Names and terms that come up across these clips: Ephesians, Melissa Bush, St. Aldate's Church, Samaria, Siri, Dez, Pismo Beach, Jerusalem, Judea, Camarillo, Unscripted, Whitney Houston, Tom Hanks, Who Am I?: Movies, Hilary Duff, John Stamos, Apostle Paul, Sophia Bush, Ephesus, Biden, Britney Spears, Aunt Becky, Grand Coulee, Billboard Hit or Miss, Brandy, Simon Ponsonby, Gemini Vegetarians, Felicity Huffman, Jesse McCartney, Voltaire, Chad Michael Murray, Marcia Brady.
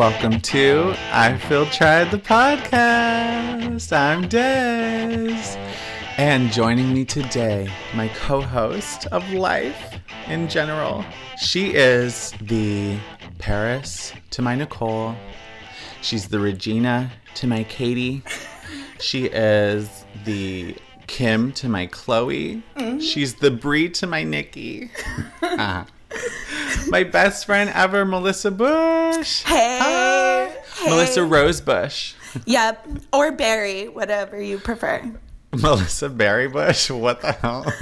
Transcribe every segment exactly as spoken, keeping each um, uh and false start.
Welcome to I Feel Tried, the podcast. I'm Dez. And joining me today, my co-host of life in general. She is the Paris to my Nicole. She's the Regina to my Katie. She is the Kim to my Chloe. Mm-hmm. She's the Brie to my Nikki. uh-huh. My best friend ever, Melissa Bush. Hey, Hi. hey. Melissa Rose Bush. Yep, or Barry, whatever you prefer. Melissa Barry Bush? What the hell?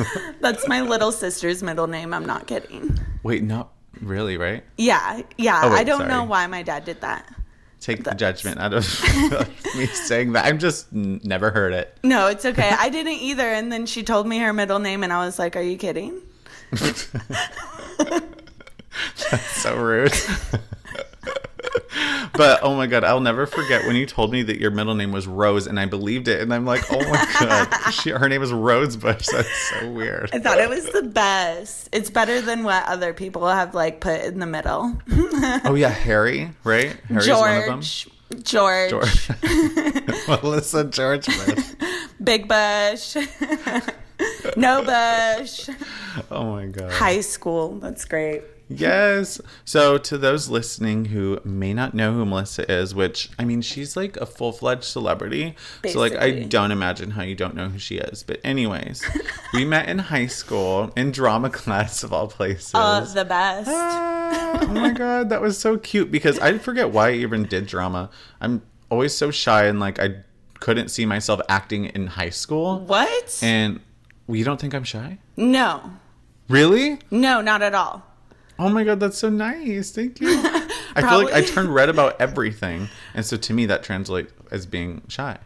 That's my little sister's middle name. I'm not kidding. Wait, not really, right? Yeah, yeah. Oh, wait, I don't sorry. know why my dad did that. Take That's... the judgment out of me saying that. I've just n- never heard it. No, it's okay. I didn't either. And then she told me her middle name, and I was like, are you kidding? That's so rude. But oh my god, I'll never forget when you told me that your middle name was Rose, and I believed it, and I'm like, oh my god, she, her name is Rose Bush. That's so weird. I thought it was the best. It's better than what other people have like put in the middle. Oh yeah, Harry, right? Harry's George, one of them. George. George. Melissa George Bush. Big Bush. No Bush. Oh my god. High school. That's great. Yes. So to those listening who may not know who Melissa is, which, I mean, she's like a full-fledged celebrity. Basically. So, like, I don't imagine how you don't know who she is. But anyways, we met in high school, in drama class of all places. Oh, the best. Ah, oh, my God. That was so cute because I forget why I even did drama. I'm always so shy and, like, I couldn't see myself acting in high school. What? And well, you don't think I'm shy? No. Really? No, not at all. Oh my god, that's so nice. Thank you. I feel like I turn red about everything. And so to me, that translates as being shy.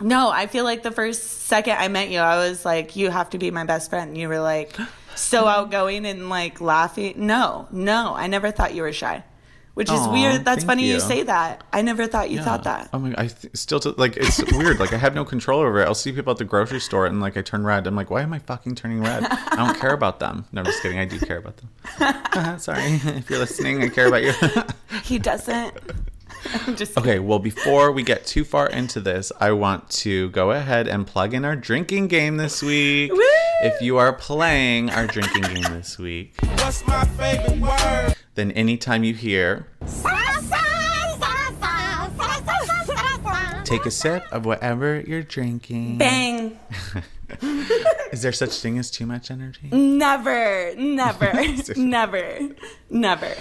No, I feel like the first second I met you, I was like, you have to be my best friend. And you were like so outgoing and like laughing. No, no, I never thought you were shy. Which is Aww, weird. That's funny you. you say that. I never thought you yeah. thought that. Oh my! I th- still t- like it's weird. Like I have no control over it. I'll see people at the grocery store and like I turn red. I'm like, why am I fucking turning red? I don't care about them. No, I'm just kidding. I do care about them. Sorry, if you're listening, I care about you. He doesn't. I'm just okay. Well, before we get too far into this, I want to go ahead and plug in our drinking game this week. Woo! If you are playing our drinking game this week, what's my favorite word? Then anytime you hear, take a sip of whatever you're drinking. Bang. Is there such thing as too much energy? Never, never, never, never.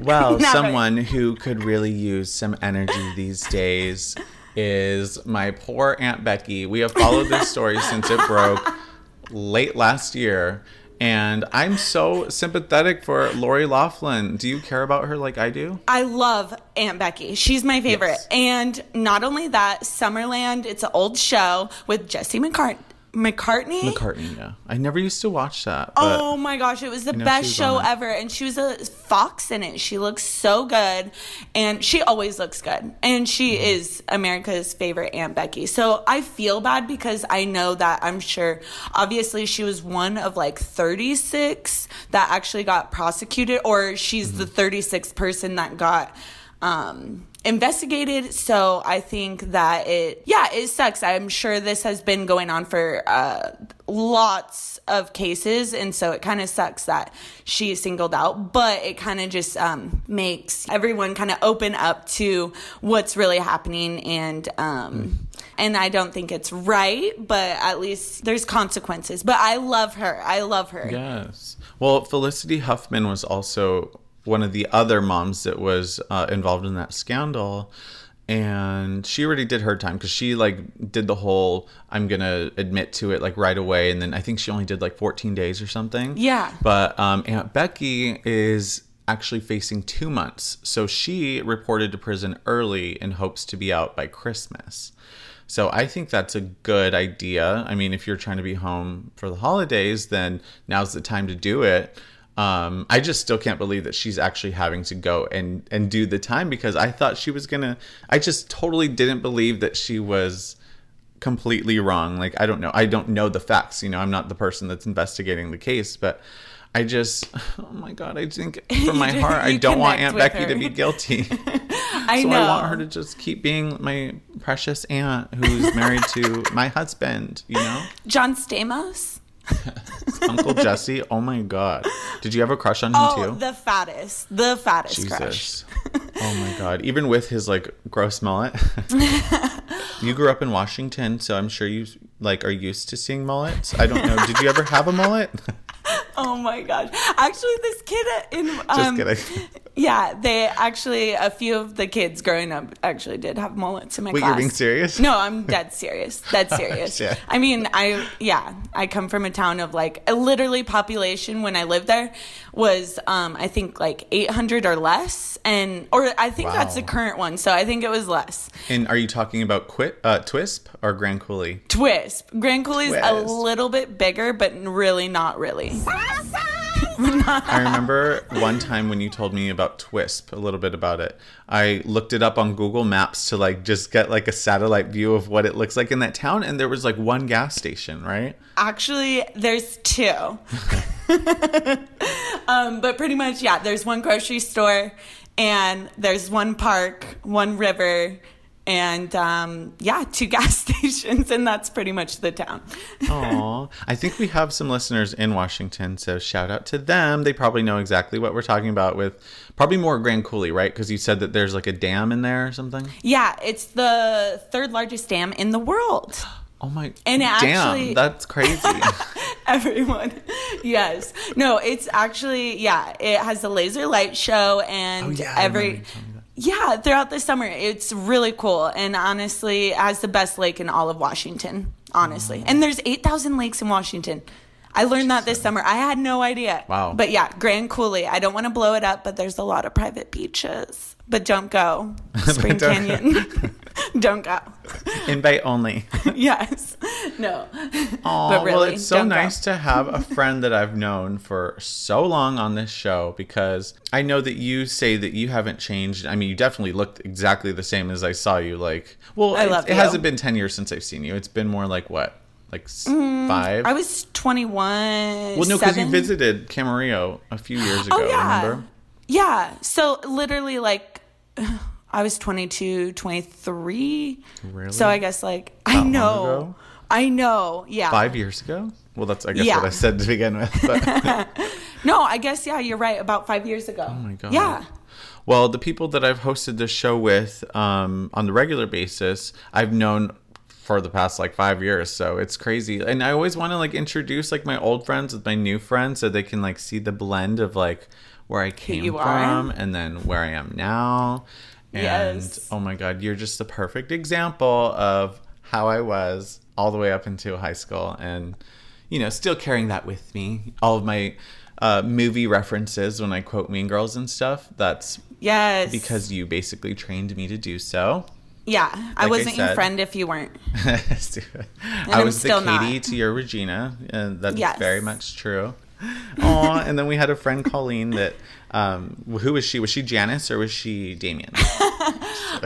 Well, never. Someone who could really use some energy these days is my poor Aunt Becky. We have followed this story since it broke late last year. And I'm so sympathetic for Lori Loughlin. Do you care about her like I do? I love Aunt Becky. She's my favorite. Yes. And not only that, Summerland, it's an old show with Jesse McCartney. McCartney? McCartney, yeah. I never used to watch that. Oh my gosh, it was the best show ever. And she was a fox in it. She looks so good. And she always looks good. And she mm-hmm. is America's favorite Aunt Becky. So I feel bad because I know that I'm sure, obviously, she was one of like thirty-six that actually got prosecuted, or she's mm-hmm. the thirty-sixth person that got um investigated. So I think that it yeah it sucks. I'm sure this has been going on for uh lots of cases, and so it kind of sucks that she is singled out, but it kind of just um makes everyone kind of open up to what's really happening. And um mm. and I don't think it's right, but at least there's consequences. But I love her. I love her yes. Well, Felicity Huffman was also one of the other moms that was uh, involved in that scandal. And she already did her time because she like did the whole, I'm going to admit to it like right away. And then I think she only did like fourteen days or something. Yeah. But um, Aunt Becky is actually facing two months. So she reported to prison early in hopes to be out by Christmas. So I think that's a good idea. I mean, if you're trying to be home for the holidays, then now's the time to do it. Um, I just still can't believe that she's actually having to go and, and do the time, because I thought she was going to, I just totally didn't believe that she was completely wrong. Like, I don't know. I don't know the facts. You know, I'm not the person that's investigating the case, but I just, oh my God, I think from my just, heart, I don't want Aunt Becky her. to be guilty. I so know. I want her to just keep being my precious aunt who's married to my husband, you know? John Stamos? Uncle Jesse, oh my God. Did you have a crush on him oh, too? Oh, the fattest. The fattest Jesus. Crush. Oh my God. Even with his like gross mullet. You grew up in Washington, so I'm sure you like are used to seeing mullets. I don't know. Did you ever have a mullet? Oh my gosh. Actually, this kid in um, just kidding. Yeah, they actually a few of the kids growing up actually did have mullets in my Wait, class. Wait, you're being serious? No, I'm dead serious. Dead serious. Yeah. I mean, I yeah, I come from a town of like literally population when I lived there was um, I think like eight hundred or less, and or I think wow. that's the current one. So I think it was less. And are you talking about Quit uh, Twisp or Grand Coulee? Twisp. Grand Coulee's a little bit bigger, but really not really. I remember one time when you told me about Twisp, a little bit about it. I looked it up on Google Maps to like just get like a satellite view of what it looks like in that town, and there was like one gas station, right? Actually, there's two. um, but pretty much, yeah, there's one grocery store, and there's one park, one river, and um, yeah, two gas stations, and that's pretty much the town. Aw, I think we have some listeners in Washington, so shout out to them. They probably know exactly what we're talking about with probably more Grand Coulee, right? Because you said that there's like a dam in there or something? Yeah, it's the third largest dam in the world. Oh my, and damn, actually, that's crazy. Everyone, yes. No, it's actually, yeah, it has a laser light show and oh, yeah, every... Yeah, throughout the summer. It's really cool. And honestly, it has the best lake in all of Washington, honestly. Mm. And there's eight thousand lakes in Washington. I learned Jesus. that this summer. I had no idea. Wow. But yeah, Grand Coulee. I don't want to blow it up, but there's a lot of private beaches. But don't go. Spring don't Canyon. Don't go. Invite only. Yes. No. Aw, but really, well, it's so nice go. to have a friend that I've known for so long on this show, because I know that you say that you haven't changed. I mean, you definitely looked exactly the same as I saw you. Like, well, I love it, you. It hasn't been ten years since I've seen you. It's been more like what? Like mm, five? I was twenty-one. Well, no, because you visited Camarillo a few years ago, oh, yeah. remember? Yeah. So literally like... I was twenty-two, twenty-three. Really? So I guess like, Not I know, long ago? I know. Yeah. Five years ago? Well, that's, I guess yeah. what I said to begin with. But. No, I guess, yeah, you're right. About five years ago. Oh my God. Yeah. Well, the people that I've hosted this show with um, on the regular basis, I've known for the past like five years, so it's crazy. And I always want to like introduce like my old friends with my new friends so they can like see the blend of like where I came from are. and then where I am now. And yes. Oh my God, you're just the perfect example of how I was all the way up into high school, and you know, still carrying that with me. All of my uh, movie references when I quote Mean Girls and stuff, that's yes. because you basically trained me to do so. Yeah, like I wasn't I said, your friend if you weren't. I was the Katie not. to your Regina, and that's yes. very much true. Aw, and then we had a friend, Colleen, that, um, who was she? Was she Janice or was she Damien?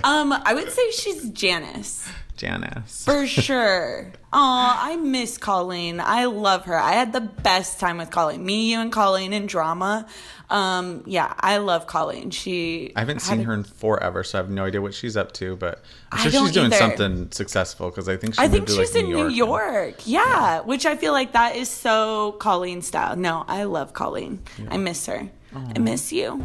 um, I would say she's Janice. Janice. For sure. Aw, I miss Colleen. I love her. I had the best time with Colleen. Me, you, and Colleen in drama. Um, yeah, I love Colleen. She. I haven't seen a... her in forever, so I have no idea what she's up to, but I'm sure she's doing either. something successful, because I think she I think she's like, in New York. New York. Yeah, yeah, which I feel like that is so Colleen style. No, I love Colleen. Yeah. I miss her. Aww. I miss you.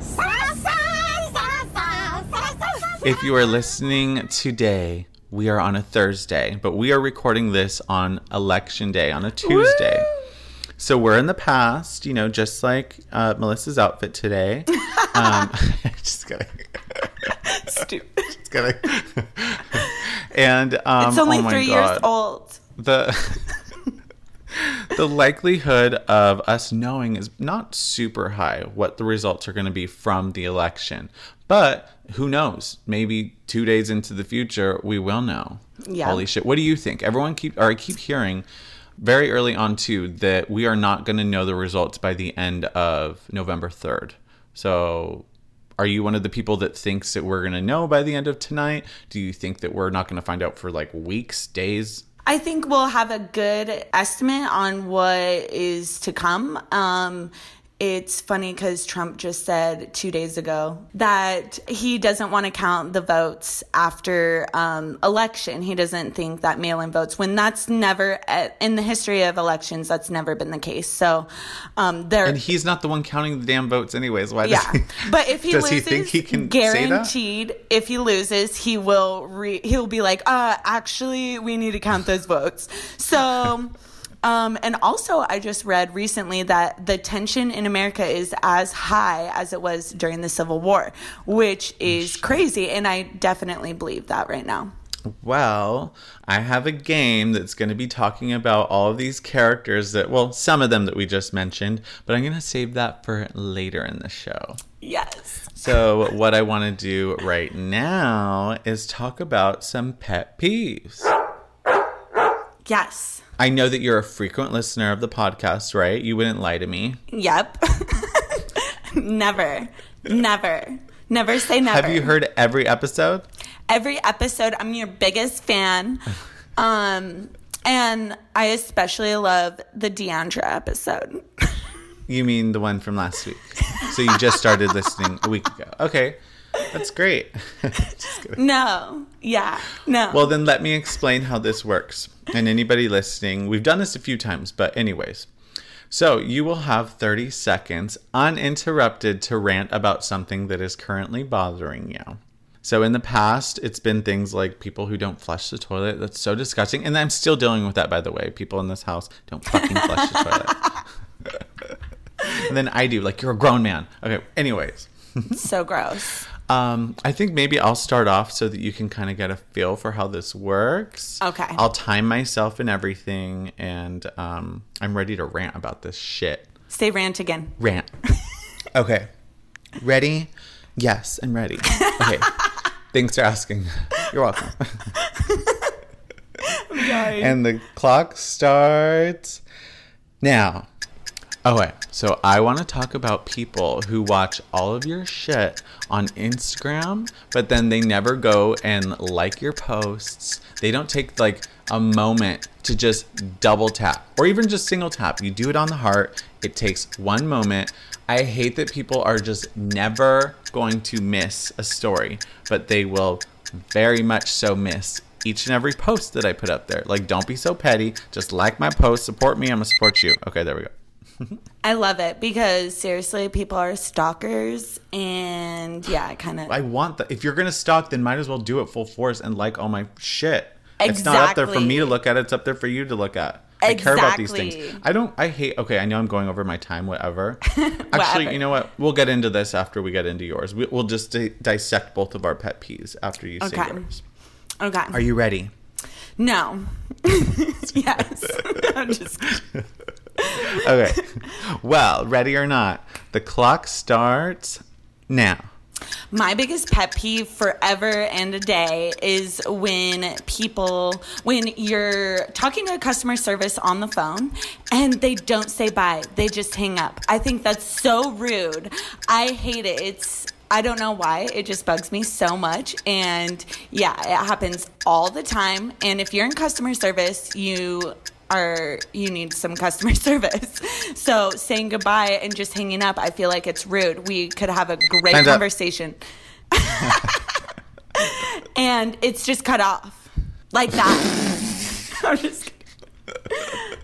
If you are listening today, we are on a Thursday, but we are recording this on Election Day, on a Tuesday. Woo! So we're in the past, you know, just like uh, Melissa's outfit today. Um, just kidding. Stupid. Just kidding. And um, it's only oh three God. years old. The the likelihood of us knowing is not super high what the results are going to be from the election, but who knows? Maybe two days into the future, we will know. Yeah. Holy shit! What do you think? Everyone keep or I keep hearing. Very early on, too, that we are not going to know the results by the end of November third. So are you one of the people that thinks that we're going to know by the end of tonight? Do you think that we're not going to find out for like weeks, days? I think we'll have a good estimate on what is to come. Um, It's funny because Trump just said two days ago that he doesn't want to count the votes after um, election. He doesn't think that mail-in votes, when that's never, in the history of elections, that's never been the case. So um, there. And he's not the one counting the damn votes anyways. Why does yeah. he? But if he does loses, he think he can guaranteed, say that? If he loses, he will re- he'll be like, uh, actually, we need to count those votes. So... Um, and also, I just read recently that the tension in America is as high as it was during the Civil War, which is crazy. And I definitely believe that right now. Well, I have a game that's going to be talking about all of these characters that, well, some of them that we just mentioned, but I'm going to save that for later in the show. Yes. So what I want to do right now is talk about some pet peeves. Yes. I know that you're a frequent listener of the podcast, right? You wouldn't lie to me. Yep. Never. Never. Never say never. Have you heard every episode? Every episode. I'm your biggest fan. um, and I especially love the Deandra episode. You mean the one from last week? So you just started listening a week ago. Okay. That's great. No. Yeah. No. Well, then let me explain how this works. And anybody listening, we've done this a few times, but anyways. So you will have thirty seconds uninterrupted to rant about something that is currently bothering you. So in the past, it's been things like people who don't flush the toilet. That's so disgusting. And I'm still dealing with that, by the way. People in this house don't fucking flush the toilet. And then I do. Like, you're a grown man. Okay. Anyways. So gross. Um, I think maybe I'll start off so that you can kind of get a feel for how this works. Okay. I'll time myself and everything, and um, I'm ready to rant about this shit. Say rant again. Rant. Okay. Ready? Yes, I'm ready. Okay. Thanks for asking. You're welcome. I'm dying. And the clock starts now. Okay, so I want to talk about people who watch all of your shit on Instagram, but then they never go and like your posts. They don't take like a moment to just double tap or even just single tap. You do it on the heart. It takes one moment. I hate that people are just never going to miss a story, but they will very much so miss each and every post that I put up there. Like, don't be so petty. Just like my post. Support me. I'm going to support you. Okay, there we go. I love it because, seriously, people are stalkers, and yeah, I kind of... I want that. If you're going to stalk, then might as well do it full force and like all my shit. Exactly. It's not up there for me to look at. It's up there for you to look at. Exactly. I care about these things. I don't... I hate... Okay, I know I'm going over my time, whatever. Actually, whatever. You know what? We'll get into this after we get into yours. We, we'll just di- dissect both of our pet peeves after you okay. say yours. Okay. Are you ready? No. Yes. I'm just kidding. Okay. Well, ready or not, the clock starts now. My biggest pet peeve forever and a day is when people, when you're talking to a customer service on the phone and they don't say bye, they just hang up. I think that's so rude. I hate it. It's, I don't know why. It just bugs me so much. And yeah, it happens all the time. And if you're in customer service, you... Or you need some customer service. So saying goodbye and just hanging up, I feel like it's rude. We could have a great Time's conversation. And it's just cut off. Like that. I'm just kidding.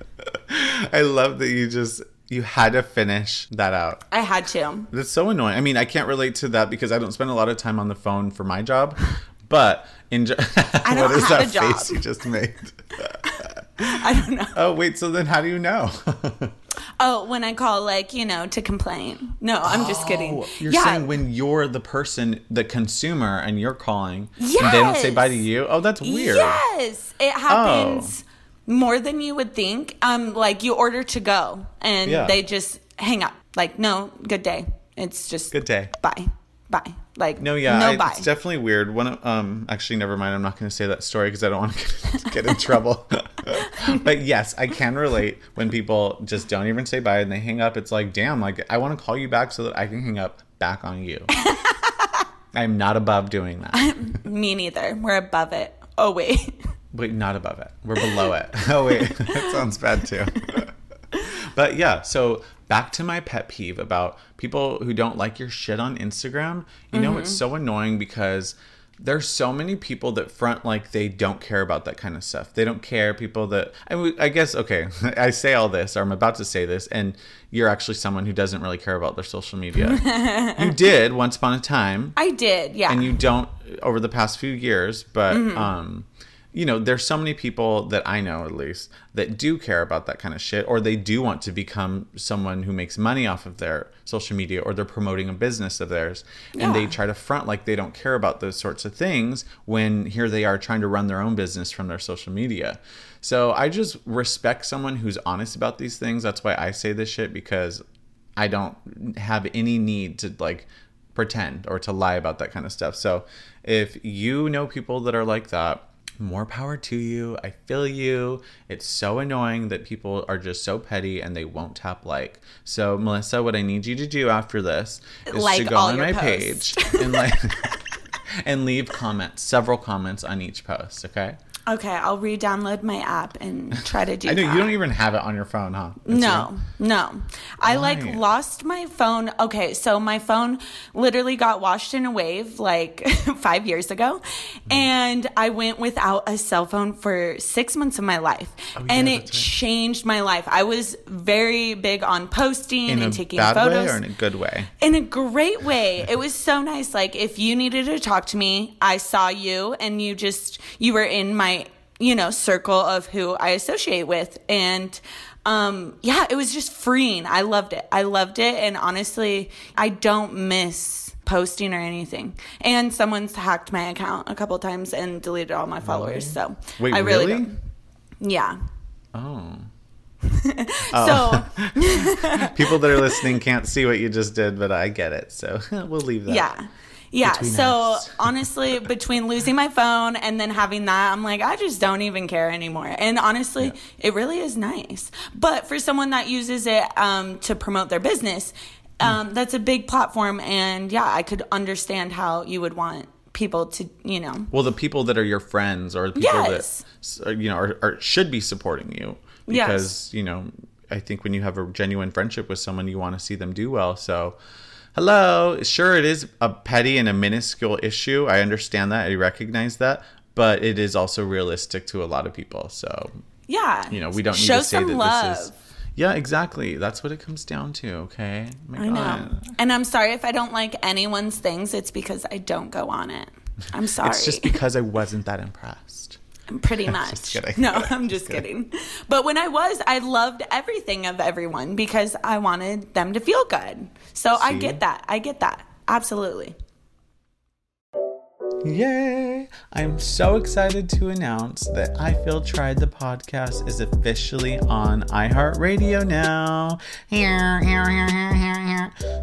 I love that you just... You had to finish that out. I had to. That's so annoying. I mean, I can't relate to that because I don't spend a lot of time on the phone for my job. But... Enjoy- I don't what is have that a job. Face you just made? I don't know. Oh, wait. So then how do you know? Oh, when I call, like, you know, to complain. No, I'm oh, just kidding. You're yeah. saying when you're the person, the consumer, and you're calling, yes. and they don't say bye to you? Oh, that's weird. Yes. It happens oh. more than you would think. Um, Like, you order to go, and yeah. they just hang up. Like, no, good day. It's just good day. Bye. Bye. Like, no, yeah, no I, bye. It's definitely weird. One, um, actually, never mind. I'm not going to say that story because I don't want to get in trouble. But yes, I can relate when people just don't even say bye and they hang up. It's like, damn, like I want to call you back so that I can hang up back on you. I'm not above doing that. Me neither. We're above it. Oh, wait. Wait, not above it. We're below it. Oh, wait. That sounds bad, too. But yeah, so back to my pet peeve about people who don't like your shit on Instagram. You mm-hmm. know, it's so annoying because there's so many people that front like they don't care about that kind of stuff. They don't care. People that I, I guess, okay, I say all this, or I'm about to say this, and you're actually someone who doesn't really care about their social media. You did once upon a time. I did, yeah. And you don't over the past few years, but mm-hmm. um, you know, there's so many people that I know, at least, that do care about that kind of shit, or they do want to become someone who makes money off of their social media, or they're promoting a business of theirs. Yeah. And they try to front like they don't care about those sorts of things when here they are trying to run their own business from their social media. So I just respect someone who's honest about these things. That's why I say this shit, because I don't have any need to like pretend or to lie about that kind of stuff. So if you know people that are like that, more power to you. I feel you. It's so annoying that people are just so petty and they won't tap like. So, Melissa, what I need you to do after this is like to go on my posts. page and like and leave comments, several comments on each post, okay? Okay, I'll re-download my app and try to do that. I know, that. You don't even have it on your phone, huh? Instagram? No, no. I, Why? like, lost my phone. Okay, so my phone literally got washed in a wave, like, five years ago. Mm-hmm. And I went without a cell phone for six months of my life. Oh, yeah, and it right. changed my life. I was very big on posting in and taking photos. In a bad way or in a good way? In a great way. It was so nice. Like, if you needed to talk to me, I saw you, and you just, you were in my, you know, circle of who I associate with. And um, yeah, it was just freeing. I loved it. I loved it. And honestly, I don't miss posting or anything. And someone's hacked my account a couple times and deleted all my followers. Really? So Wait, I really, really? Don't. Yeah. Oh. So people that are listening can't see what you just did, but I get it. So we'll leave that. Yeah. Yeah, between so us. honestly, between losing my phone and then having that, I'm like, I just don't even care anymore. And honestly, yeah. it really is nice. But for someone that uses it um, to promote their business, um, mm. that's a big platform. And yeah, I could understand how you would want people to, you know. Well, the people that are your friends or the people yes. that, you know, are, are, should be supporting you. Because, yes. you know, I think when you have a genuine friendship with someone, you want to see them do well. So. Hello. Sure, it is a petty and a minuscule issue. I understand that. I recognize that. But it is also realistic to a lot of people. So, yeah, you know, we don't need Show to say that love. This is. Yeah, exactly. That's what it comes down to. Okay. Oh my I God. know. And I'm sorry if I don't like anyone's things. It's because I don't go on it. I'm sorry. It's just because I wasn't that impressed. Pretty much. Just no, I'm just, just kidding. kidding. But when I was, I loved everything of everyone because I wanted them to feel good. So See? I get that. I get that. Absolutely. Yay! I'm so excited to announce that I Feel Tried the podcast is officially on iHeartRadio now.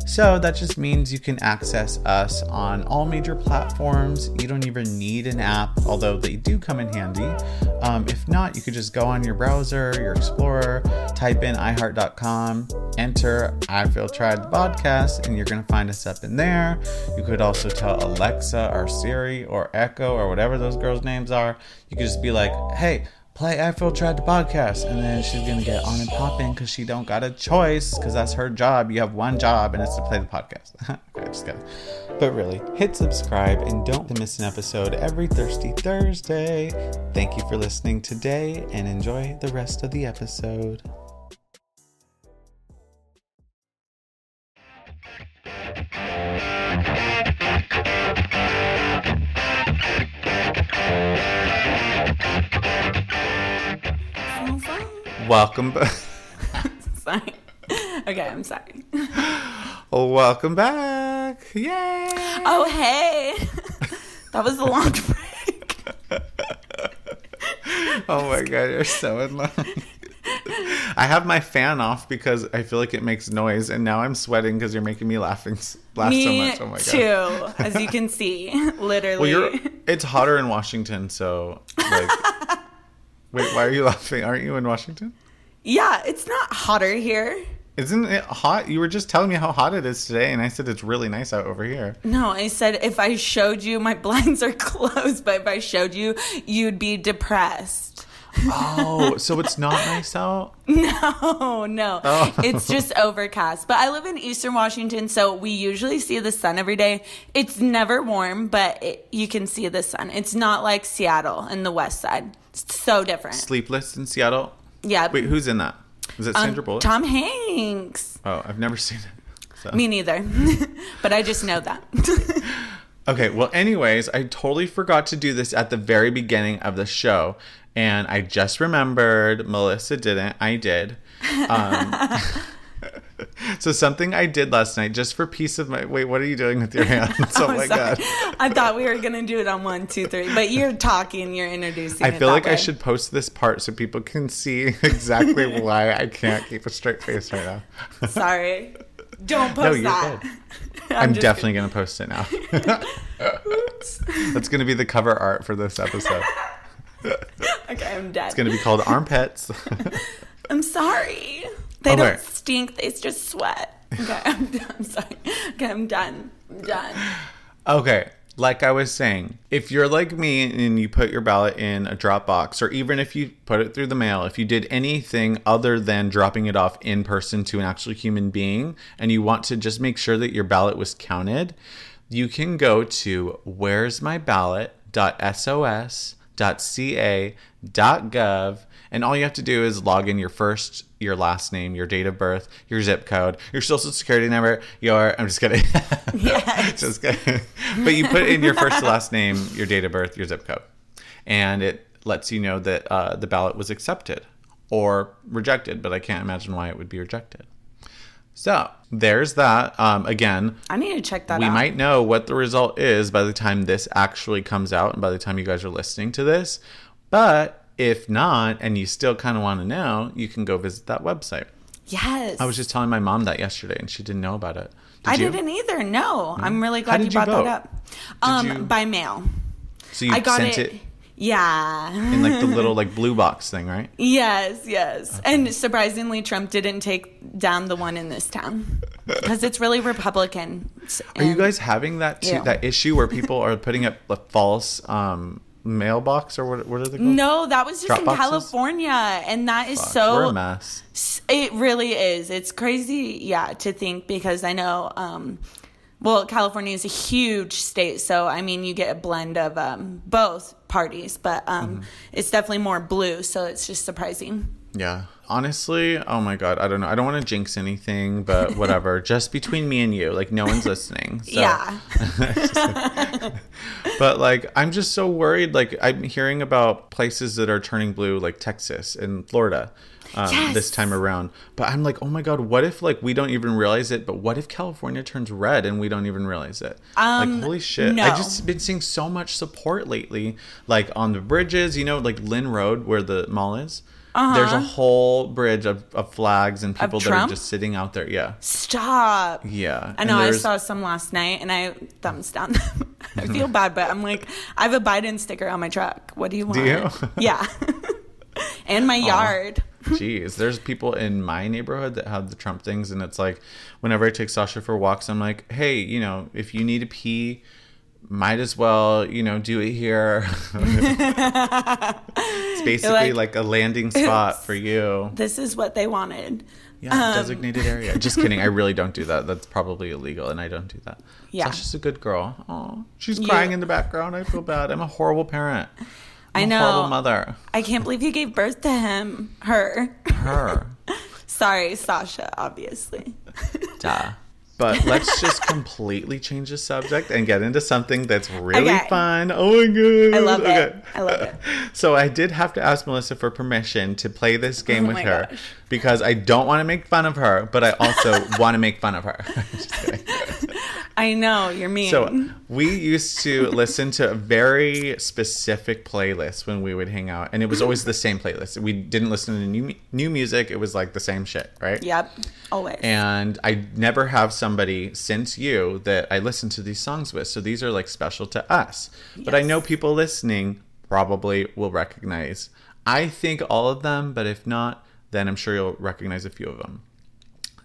So that just means you can access us on all major platforms. You don't even need an app, although they do come in handy. Um, if not, you could just go on your browser, your explorer, type in i heart dot com, enter I Feel Tried the podcast, and you're going to find us up in there. You could also tell Alexa or Siri or Echo or whatever those girls' names are, you could just be like, hey, play I Feel Tried the podcast, and then she's gonna get on and popping because she don't got a choice, because that's her job. You have one job, and it's to play the podcast. Okay, just kidding. But really, hit subscribe and don't miss an episode every Thirsty Thursday. Thank you for listening today, and enjoy the rest of the episode. Welcome back. Sorry. Okay, I'm sorry. Welcome back. Yay. Oh, hey. That was a long break. Oh, my God. You're so in love. I have my fan off because I feel like it makes noise. And now I'm sweating because you're making me laughing, laugh me so much. Oh, my God. Me too, as you can see. Literally. Well, you're, it's hotter in Washington, so... like. Wait, why are you laughing? Aren't you in Washington? Yeah, it's not hotter here. Isn't it hot? You were just telling me how hot it is today, and I said it's really nice out over here. No, I said if I showed you, my blinds are closed, but if I showed you, you'd be depressed. Oh, so it's not nice out? No, no. Oh. It's just overcast. But I live in Eastern Washington, so we usually see the sun every day. It's never warm, but it, you can see the sun. It's not like Seattle and the west side. It's so different. Sleepless in Seattle? Yeah. Wait, who's in that? Is it Sandra um, Bullock? Tom Hanks. Oh, I've never seen it. So. Me neither. But I just know that. Okay, well, anyways, I totally forgot to do this at the very beginning of the show. And I just remembered. Melissa didn't. I did. Um, so something I did last night just for peace of my... Wait, what are you doing with your hands? Oh, my sorry. God. I thought we were going to do it on one, two, three. But you're talking. You're introducing I it feel like way. I should post this part so people can see exactly why I can't keep a straight face right now. Sorry. Don't post no, you're that. Good. I'm, I'm definitely going to post it now. That's going to be the cover art for this episode. Okay, I'm dead. It's going to be called Armpits. I'm sorry. They okay. don't stink. They just sweat. Okay, I'm done. I'm sorry. Okay, I'm done. I'm done. Okay, like I was saying, if you're like me and you put your ballot in a drop box, or even if you put it through the mail, if you did anything other than dropping it off in person to an actual human being, and you want to just make sure that your ballot was counted, you can go to where's my ballot dot S O S dot C A dot gov, and all you have to do is log in your first, your last name, your date of birth, your zip code, your social security number, your I'm just kidding. Yes. Just kidding. But you put in your first last name, your date of birth, your zip code, and it lets you know that uh, the ballot was accepted or rejected, but I can't imagine why it would be rejected. So there's that. Um, again, I need to check that out. We might know what the result is by the time this actually comes out and by the time you guys are listening to this. But if not, and you still kind of want to know, you can go visit that website. Yes. I was just telling my mom that yesterday and she didn't know about it. Did I you? didn't either. No. Mm-hmm. I'm really glad you brought you that up. Um, you... By mail. So you I got sent it. it... Yeah. In like the little like blue box thing, right? Yes, yes. Okay. And surprisingly, Trump didn't take down the one in this town because it's really Republican. Are you guys having that too, that issue where people are putting up a false um, mailbox or what, what are they called? No, that was just Drop in boxes? California. And that is Fuck, so... We're a mess. It really is. It's crazy, yeah, to think because I know... Um, Well, California is a huge state, so, I mean, you get a blend of um, both parties, but um, mm-hmm. it's definitely more blue, so it's just surprising. Yeah. Honestly, oh, my God. I don't know. I don't want to jinx anything, but whatever. Just between me and you. Like, no one's listening. So. Yeah. But, like, I'm just so worried. Like, I'm hearing about places that are turning blue, like Texas and Florida. Um, yes. This time around. But I'm like, oh my God, what if like we don't even realize it? But what if California turns red and we don't even realize it? Um, like, holy shit. No. I've just been seeing so much support lately, like on the bridges, you know, like Lynn Road where the mall is. Uh-huh. There's a whole bridge of, of flags and people that are just sitting out there. Yeah. Stop. Yeah. I know. I saw some last night and I thumbs down them. I feel bad, but I'm like, I have a Biden sticker on my truck. What do you want? Do you? Yeah. And my yard. Aww. Jeez, there's people in my neighborhood that have the Trump things, and it's like, whenever I take Sasha for walks, I'm like, hey, you know, if you need to pee, might as well, you know, do it here. It's basically like, like a landing spot for you. This is what they wanted. Yeah, um, designated area. Just kidding. I really don't do that. That's probably illegal, and I don't do that. Yeah, Sasha's a good girl. Oh, she's crying yeah. in the background. I feel bad. I'm a horrible parent. I know. Horrible mother. I can't believe you gave birth to him. Her. Her. Sorry, Sasha, obviously. Duh. But let's just completely change the subject and get into something that's really okay. fun. Oh, my God. I love okay. it. I love it. So I did have to ask Melissa for permission to play this game oh with her gosh. because I don't want to make fun of her, but I also want to make fun of her. Just kidding. I know, you're mean. So we used to listen to a very specific playlist when we would hang out. And it was always the same playlist. We didn't listen to new, new music. It was like the same shit, right? Yep, always. And I never have somebody since you that I listen to these songs with. So these are like special to us. Yes. But I know people listening probably will recognize, I think, all of them. But if not, then I'm sure you'll recognize a few of them.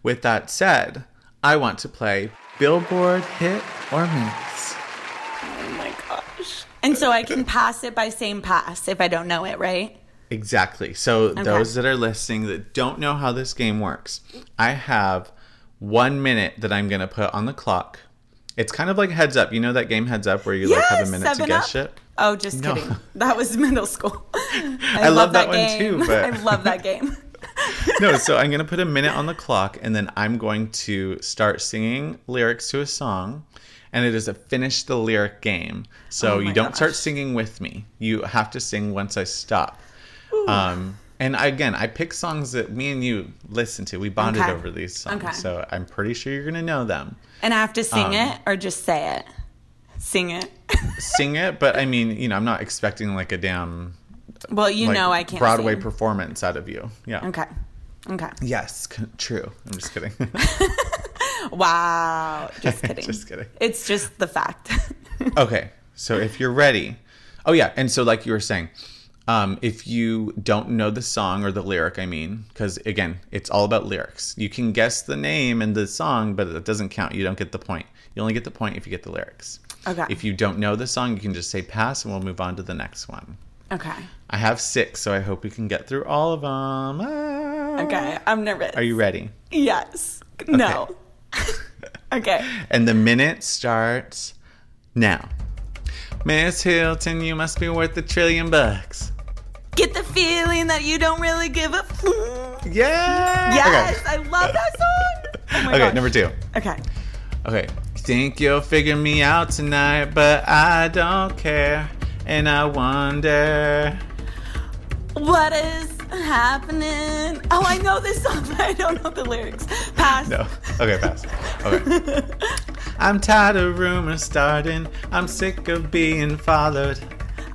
With that said, I want to play... Billboard hit or miss. Oh my gosh. And so I can pass it by saying pass if I don't know it, right? Exactly. So okay. Those that are listening that don't know how this game works, I have one minute that I'm going to put on the clock. It's kind of like Heads Up. You know that game Heads Up where you yes, like have a minute to guess shit? Oh, just no. kidding. That was middle school. I, I love, love that, that one too. But... I love that game. No, so I'm going to put a minute on the clock and then I'm going to start singing lyrics to a song. And it is a finish the lyric game. So oh you don't gosh. start singing with me. You have to sing once I stop. Um, and again, I pick songs that me and you listen to. We bonded okay. over these songs. Okay. So I'm pretty sure you're going to know them. And I have to sing um, it or just say it? Sing it. Sing it. But I mean, you know, I'm not expecting like a damn well, you like, know I can't Broadway sing. performance out of you. Yeah. Okay. Okay. Yes. True. I'm just kidding. Wow. Just kidding. Just kidding. It's just the fact. Okay. So if you're ready. Oh, yeah. And so like you were saying, um, if you don't know the song or the lyric, I mean, because, again, it's all about lyrics. You can guess the name and the song, but it doesn't count. You don't get the point. You only get the point if you get the lyrics. Okay. If you don't know the song, you can just say pass and we'll move on to the next one. Okay. I have six, so I hope we can get through all of them. Ah. Okay. I'm nervous. Are you ready? Yes. Okay. No. Okay. And the minute starts now. Miss Hilton, you must be worth a trillion bucks. Get the feeling that you don't really give a... Yeah! Yes! Okay. I love that song! Oh my okay, gosh. Number two. Okay. Okay. Think you'll figure me out tonight, but I don't care. And I wonder... What is happening? Oh, I know this song, but I don't know the lyrics. Pass. No. Okay, pass. Okay. I'm tired of rumors starting. I'm sick of being followed.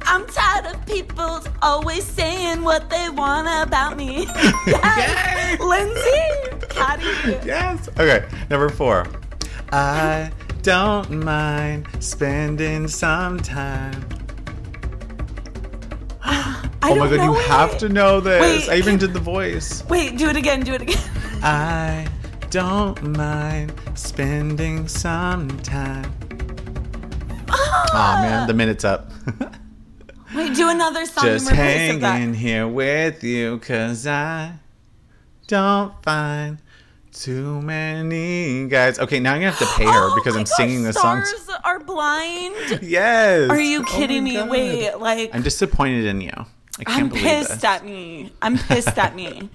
I'm tired of people always saying what they want about me. Yes. Yes. Lindsay. Patty. Yes. Okay, number four. I don't mind spending some time. I oh my god, you it. have to know this. Wait, I even did the voice. Wait, do it again, do it again. I don't mind spending some time. Ah! Oh man, the minute's up. Wait, do another song. Just in hanging that. here with you, cause I don't find too many guys. Okay, now I'm gonna have to pay her oh because I'm gosh, singing the songs. Stars are blind. Yes. Are you kidding oh me? God. Wait, like I'm disappointed in you. I can't I'm believe pissed this. at me. I'm pissed at me.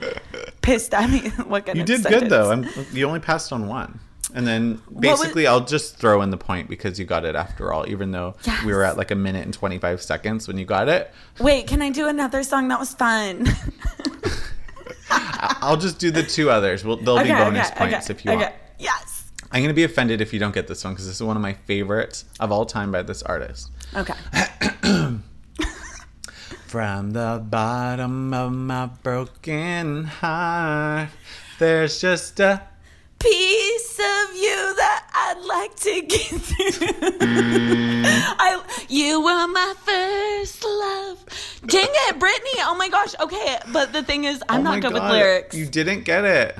pissed at me. What kind of sentence? You did good though. I'm, you only passed on one, and then basically was, I'll just throw in the point because you got it after all. Even though yes. we were at like a minute and twenty-five seconds when you got it. Wait, can I do another song? That was fun. I'll just do the two others. We'll, there'll okay, be bonus okay, points okay, if you okay. want. Yes. I'm gonna be offended if you don't get this one because this is one of my favorites of all time by this artist. Okay. From the bottom of my broken heart, there's just a piece of you that I'd like to give you. Mm. I, you were my first love. Dang it, Brittany. Oh my gosh. Okay, but the thing is, I'm oh not good God. with lyrics. You didn't get it.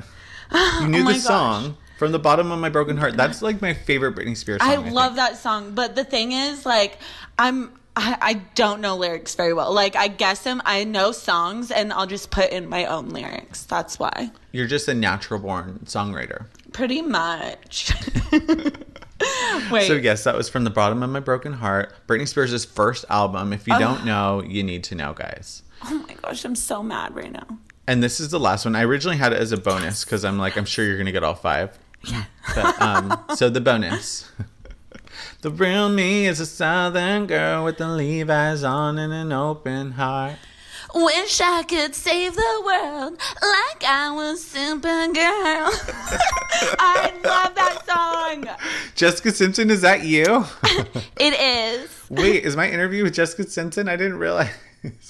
You knew oh the gosh. song. From the bottom of my broken heart. That's like my favorite Britney Spears song. I, I love think. that song. But the thing is, like, I'm... I, I don't know lyrics very well. Like, I guess them. I know songs, and I'll just put in my own lyrics. That's why. You're just a natural-born songwriter. Pretty much. Wait. So, yes, that was From the Bottom of My Broken Heart. Britney Spears' first album. If you oh. don't know, you need to know, guys. Oh, my gosh. I'm so mad right now. And this is the last one. I originally had it as a bonus because I'm like, I'm sure you're going to get all five. Yeah. But, um, so, the bonus. The real me is a southern girl with the Levi's on and an open heart. Wish I could save the world like I was Supergirl. I love that song. Jessica Simpson, is that you? It is. Wait, is my interview with Jessica Simpson? I didn't realize.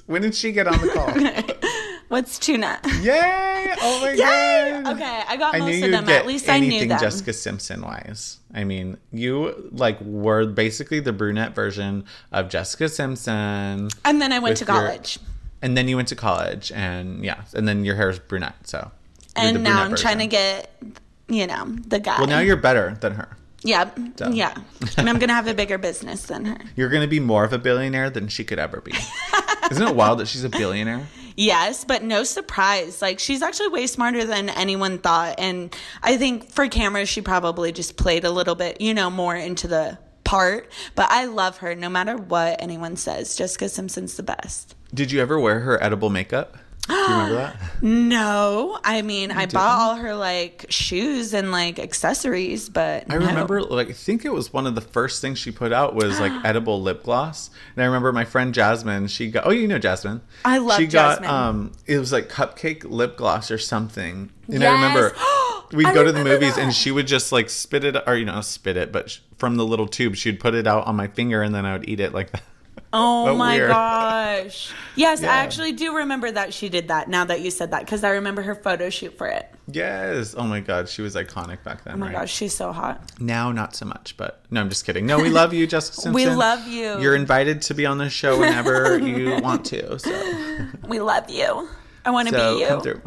When did she get on the call? Okay. What's tuna? Yay! Oh my Yay! God! Okay, I got I most of them. At least I knew them. Jessica Simpson wise. I mean, you like were basically the brunette version of Jessica Simpson. And then I went to college. Your, and then you went to college, and yeah, and then your hair's brunette. So. And now I'm version. trying to get, you know, the guy. Well, now you're better than her. Yeah, so. yeah. And I'm gonna have a bigger business than her. You're gonna be more of a billionaire than she could ever be. Isn't it wild that she's a billionaire? Yes, but no surprise. Like, she's actually way smarter than anyone thought. And I think for camera, she probably just played a little bit, you know, more into the part. But I love her no matter what anyone says. Jessica Simpson's the best. Did you ever wear her edible makeup? Do you remember that? No. I mean, you I didn't. bought all her, like, shoes and, like, accessories, but I no. remember, like, I think it was one of the first things she put out was, like, edible lip gloss. And I remember my friend Jasmine, she got, oh, you know Jasmine. I love she Jasmine. She got, um, it was, like, cupcake lip gloss or something. And yes. I remember we'd I go remember to the movies that. And she would just, like, spit it, or, you know, spit it, but sh- from the little tube, she'd put it out on my finger and then I would eat it like that. Oh, but my weird. gosh. Yes, yeah. I actually do remember that she did that now that you said that, because I remember her photo shoot for it. Yes. Oh, my God. She was iconic back then, right? Oh, my right? gosh. She's so hot. Now, not so much, but no, I'm just kidding. No, we love you, Jessica Simpson. We love you. You're invited to be on the show whenever you want to. So we love you. I want to so, be you. Come through.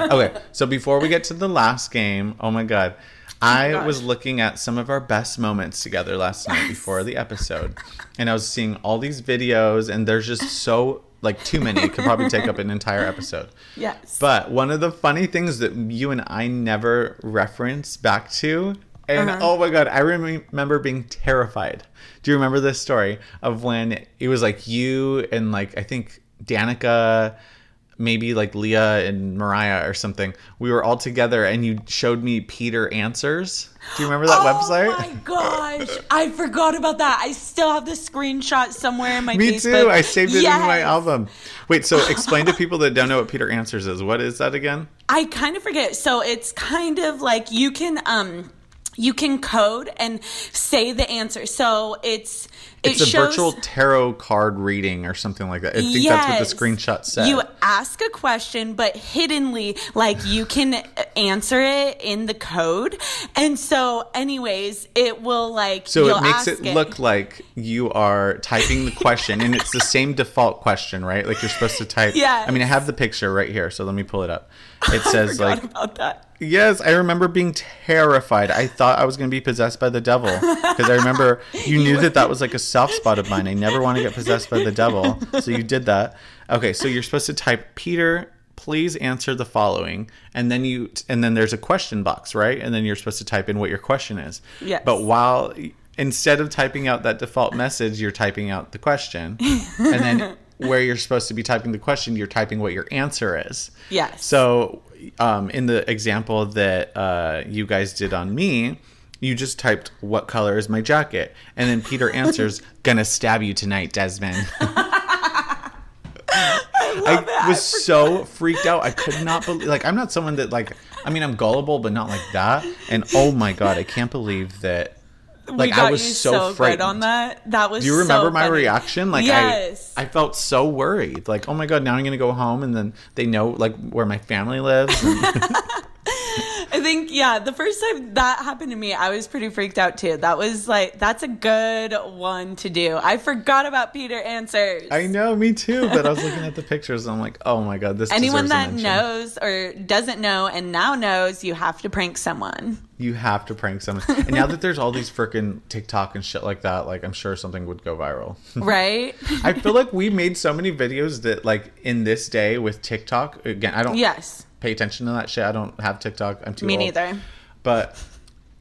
Okay. So before we get to the last game, oh, my God. I oh was looking at some of our best moments together last night yes. before the episode, and I was seeing all these videos, and there's just so, like, too many. It could probably take up an entire episode. Yes. But one of the funny things that you and I never reference back to, and uh-huh. oh my God, I rem- remember being terrified. Do you remember this story of when it was like you and, like, I think Danica, maybe like Leah and Mariah or something. We were all together and you showed me Peter Answers. Do you remember that oh website? Oh my gosh. I forgot about that. I still have the screenshot somewhere in my Me Facebook. Too. I saved it yes. in my album. Wait, so explain to people that don't know what Peter Answers is. What is that again? I kind of forget. So it's kind of like you can um you can code and say the answer. So it's It it's a shows, virtual tarot card reading or something like that. I think yes, that's what the screenshot said. You ask a question, but hiddenly, like, you can answer it in the code. And so, anyways, it will, like, so you'll it makes ask it, it look like you are typing the question, and it's the same default question, right? Like, you're supposed to type. Yeah. I mean, I have the picture right here, so let me pull it up. It says, I forgot like, about that. Yes, I remember being terrified. I thought I was going to be possessed by the devil because I remember you knew that that was like a soft spot of mine. I never want to get possessed by the devil. So you did that. Okay, so you're supposed to type, Peter, please answer the following. And then you and then there's a question box, right? And then you're supposed to type in what your question is. Yes. But while instead of typing out that default message, you're typing out the question. And then where you're supposed to be typing the question, you're typing what your answer is. Yes. So um, in the example that uh, you guys did on me, you just typed, what color is my jacket? And then Peter answers, gonna stab you tonight, Desmond. I, love I it. was I so freaked out. I could not believe, like, I'm not someone that, like, I mean, I'm gullible, but not like that. And oh my God, I can't believe that. Like, I was so, so frightened on that. That was. Do you remember so my funny. reaction? Like, yes. I, I felt so worried. Like, oh my God, now I'm gonna go home, and then they know like where my family lives. And I think yeah, the first time that happened to me, I was pretty freaked out too. That was like that's a good one to do. I forgot about Peter Answers. I know, me too. But I was looking at the pictures, and I'm like, oh my God, this. Anyone that knows or doesn't know and now knows, you have to prank someone. You have to prank someone. And now that there's all these freaking TikTok and shit like that, like, I'm sure something would go viral. Right? I feel like we made so many videos that, like, in this day with TikTok, again, I don't yes. pay attention to that shit. I don't have TikTok. I'm too Me old. Me neither. But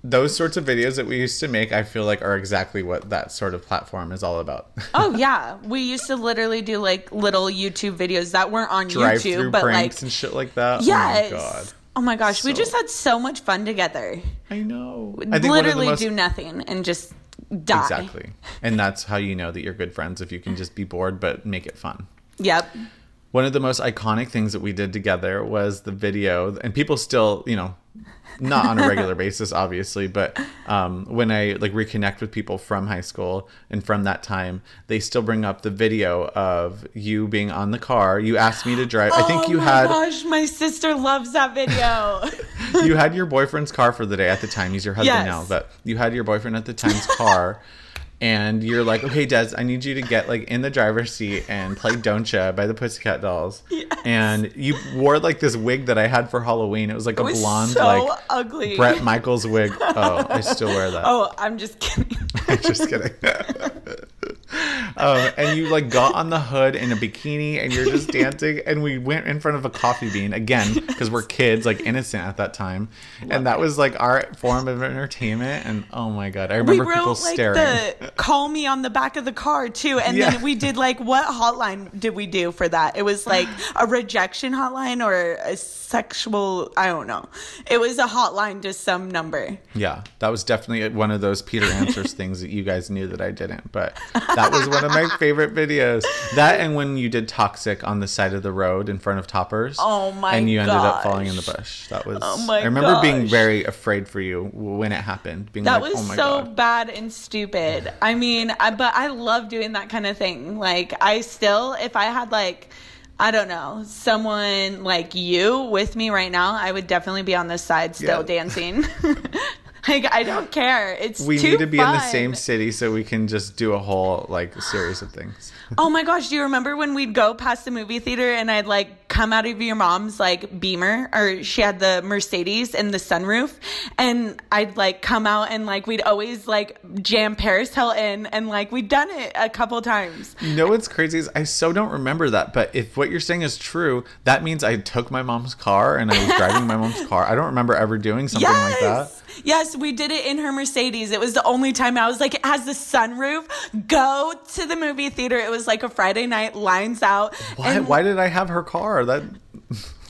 those sorts of videos that we used to make, I feel like, are exactly what that sort of platform is all about. Oh, yeah. We used to literally do, like, little YouTube videos that weren't on Drive-through YouTube. But pranks like, and shit like that. Yes. Oh, my God. Oh my gosh, so, we just had so much fun together. I know. We I think literally most... do nothing and just die. Exactly. And that's how you know that you're good friends, if you can just be bored but make it fun. Yep. One of the most iconic things that we did together was the video, and people still, you know, not on a regular basis, obviously, but um, when I like reconnect with people from high school and from that time, they still bring up the video of you being on the car. You asked me to drive. Oh I think you my had. Oh gosh, my sister loves that video. You had your boyfriend's car for the day at the time. He's your husband yes. now, but you had your boyfriend at the time's car. and you're like, okay, Dez, I need you to get like in the driver's seat and play Don't Ya by the Pussycat Dolls. Yes. And you wore like this wig that I had for Halloween. It was like it a was blonde, so like ugly Bret Michaels wig. Oh, I still wear that. Oh, I'm just kidding. I'm just kidding. Um, and you like got on the hood in a bikini and you're just dancing, and we went in front of a coffee bean again because we're kids, like innocent at that time. Love and that it. was like our form of entertainment. And oh my god, I remember we wrote, people like, staring. The call me on the back of the car too, and yeah. then we did like, what hotline did we do for that? It was like a rejection hotline or a sexual, I don't know. It was a hotline to some number. Yeah, that was definitely one of those Peter Answers things that you guys knew that I didn't, but. That was one of my favorite videos. That and when you did Toxic on the side of the road in front of Toppers. Oh, my God. And you gosh. ended up falling in the bush. That was, oh my I remember gosh. being very afraid for you when it happened. Being that like, was oh my so God. bad and stupid. I mean, I, but I love doing that kind of thing. Like, I still, if I had like, I don't know, someone like you with me right now, I would definitely be on this side still yeah. dancing. Like, I don't care. It's we too need to be fun. in the same city so we can just do a whole, like, series of things. Oh, my gosh. Do you remember when we'd go past the movie theater and I'd, like, come out of your mom's, like, Beamer? Or she had the Mercedes and the sunroof. And I'd, like, come out and, like, we'd always, like, jam Paris Hilton. And, like, we'd done it a couple times. You know what's crazy is I so don't remember that. But if what you're saying is true, that means I took my mom's car and I was driving my mom's car. I don't remember ever doing something yes! like that. Yes, we did it in her Mercedes. It was the only time I was like, it has the sunroof. Go to the movie theater. It was like a Friday night, lines out. Why, and why did I have her car? That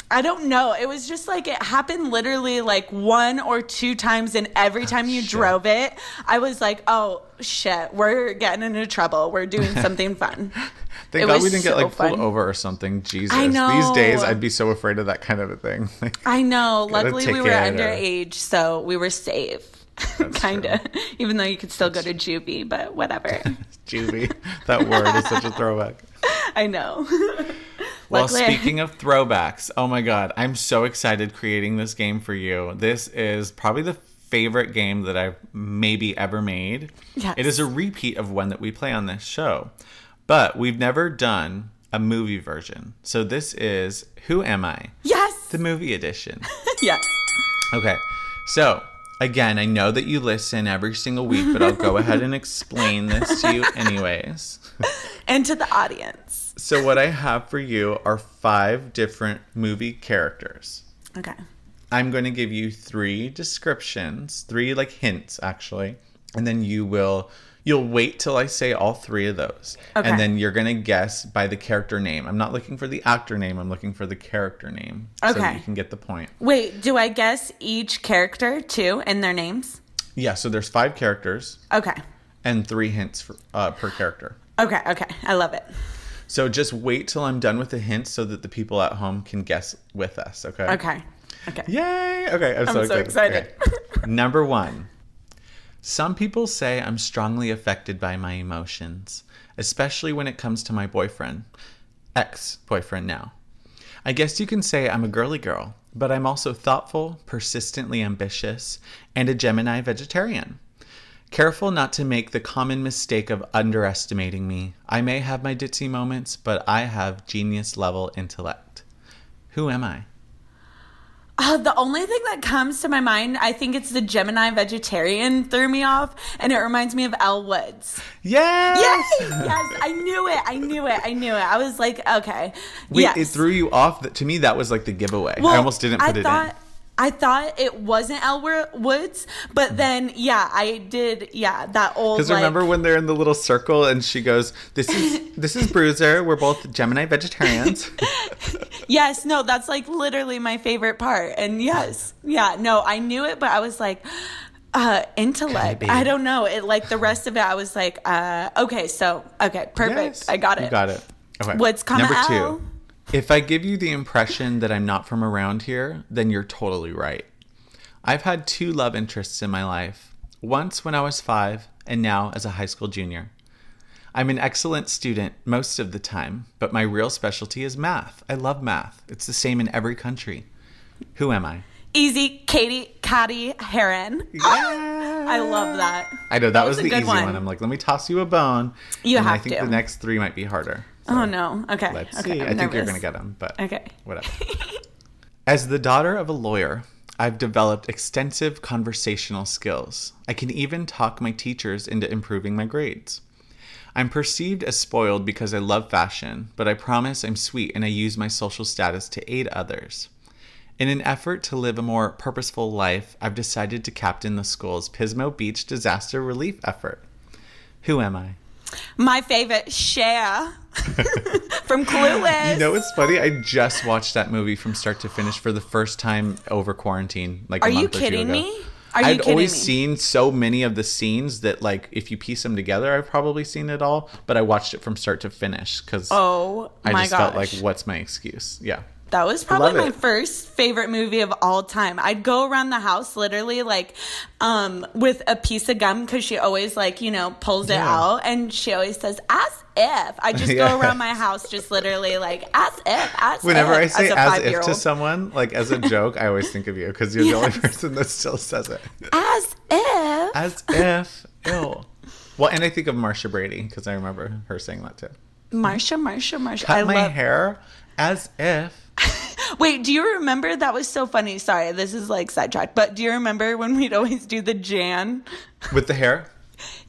I don't know. It was just like it happened literally like one or two times, and every time oh, you shit. drove it, I was like, oh, shit, we're getting into trouble. We're doing something fun. Thank it God we didn't so get like pulled fun. over or something. Jesus. I know. These days I'd be so afraid of that kind of a thing. Like, I know. Luckily we were underage, or... so we were safe. Kind of. Even though you could still That's... go to juvie, but whatever. Juvie. That word is such a throwback. I know. Well, Luckily. speaking of throwbacks, oh my God, I'm so excited creating this game for you. This is probably the favorite game that I've maybe ever made. Yes. It is a repeat of one that we play on this show. But we've never done a movie version. So this is Who Am I? Yes. The movie edition. Yes. Okay. So, again, I know that you listen every single week, but I'll go ahead and explain this to you anyways. And to the audience. So what I have for you are five different movie characters. Okay. I'm going to give you three descriptions, three like hints actually, and then you will... You'll wait till I say all three of those. Okay. And then you're going to guess by the character name. I'm not looking for the actor name. I'm looking for the character name. Okay. So that you can get the point. Wait, do I guess each character too and their names? Yeah, so there's five characters. Okay. And three hints for, uh, per character. Okay, okay. I love it. So just wait till I'm done with the hints so that the people at home can guess with us, okay? Okay. Okay. Yay! Okay, I'm, I'm so, so excited. excited. Okay. Number one. Some people say I'm strongly affected by my emotions, especially when it comes to my boyfriend, ex-boyfriend now. I guess you can say I'm a girly girl, but I'm also thoughtful, persistently ambitious, and a Gemini vegetarian. Careful not to make the common mistake of underestimating me. I may have my ditzy moments, but I have genius-level intellect. Who am I? Uh, the only thing that comes to my mind, I think it's the Gemini vegetarian threw me off, and it reminds me of Elle Woods. Yes! Yes! Yes! I knew it. I knew it. I knew it. I was like, okay. Wait, yes. It threw you off? To me, that was like the giveaway. Well, I almost didn't put I thought, it in. I thought it wasn't Elle Woods, but mm-hmm. then, yeah, I did, yeah, that old, Because like, remember when they're in the little circle and she goes, this is, this is Bruiser, we're both Gemini vegetarians. Yes, no, that's like literally my favorite part. And yes, yeah, no, I knew it, but I was like, uh, intellect. I don't know. It like the rest of it, I was like, uh, okay, so, okay, perfect. Yes, I got it. You got it. Okay. What's coming out? Number two. If I give you the impression that I'm not from around here, then you're totally right. I've had two love interests in my life, once when I was five and now as a high school junior. I'm an excellent student most of the time, but my real specialty is math. I love math. It's the same in every country. Who am I? Easy, Katie, Katie Heron. Yeah. I love that. I know, that, that was, was the easy one. one. I'm like, let me toss you a bone. You and have to. I think to. the next three might be harder. So oh, no. Okay. Let's okay, see. I'm I think nervous. You're going to get them, but okay. whatever. As the daughter of a lawyer, I've developed extensive conversational skills. I can even talk my teachers into improving my grades. I'm perceived as spoiled because I love fashion, but I promise I'm sweet and I use my social status to aid others. In an effort to live a more purposeful life, I've decided to captain the school's Pismo Beach disaster relief effort. Who am I? My favorite, Cher from Clueless. You know what's funny? I just watched that movie from start to finish for the first time over quarantine, like Are a month or two ago. Are you kidding me? Are you I'd kidding always me? seen so many of the scenes that, like, if you piece them together, I've probably seen it all. But I watched it from start to finish because oh, I just gosh. felt like, what's my excuse? Yeah. That was probably my first favorite movie of all time. I'd go around the house literally like um, with a piece of gum because she always like, you know, pulls yeah. it out. And she always says, as if. I just yeah. go around my house just literally like, as if, as Whenever if. Whenever I say as, as if to someone, like as a joke, I always think of you because you're yes. the only person that still says it. As if. As if. Ew. Well, and I think of Marcia Brady because I remember her saying that too. Marcia, Marcia, Marcia. Cut I my love- hair as if. Wait, do you remember? That was so funny. Sorry, this is like sidetracked. But do you remember when we'd always do the Jan? With the hair?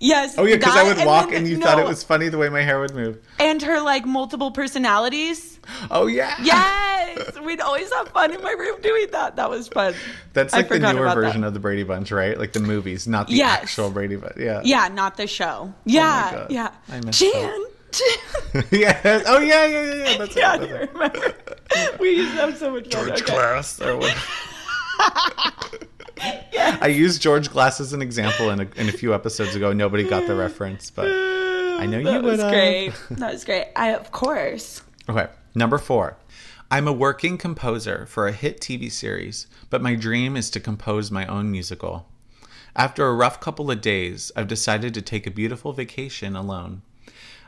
Yes. Oh, yeah, because I would walk and, then, and you no. thought it was funny the way my hair would move. And her, like, multiple personalities. Oh, yeah. Yes. We'd always have fun in my room doing that. That was fun. That's like the newer version that. of the Brady Bunch, right? Like the movies, not the yes. actual Brady Bunch. Yeah. Yeah, not the show. Yeah. Oh my God. Yeah. I miss Jan. That. yeah. Oh yeah, yeah, yeah, yeah. That's yeah, right. I remember. We used to have so much fun. George okay. Glass. Or yes. I used George Glass as an example in a, in a few episodes ago. Nobody got the reference, but I know that you would. That was great. That was great. I of course. Okay, number four. I'm a working composer for a hit T V series, but my dream is to compose my own musical. After a rough couple of days, I've decided to take a beautiful vacation alone.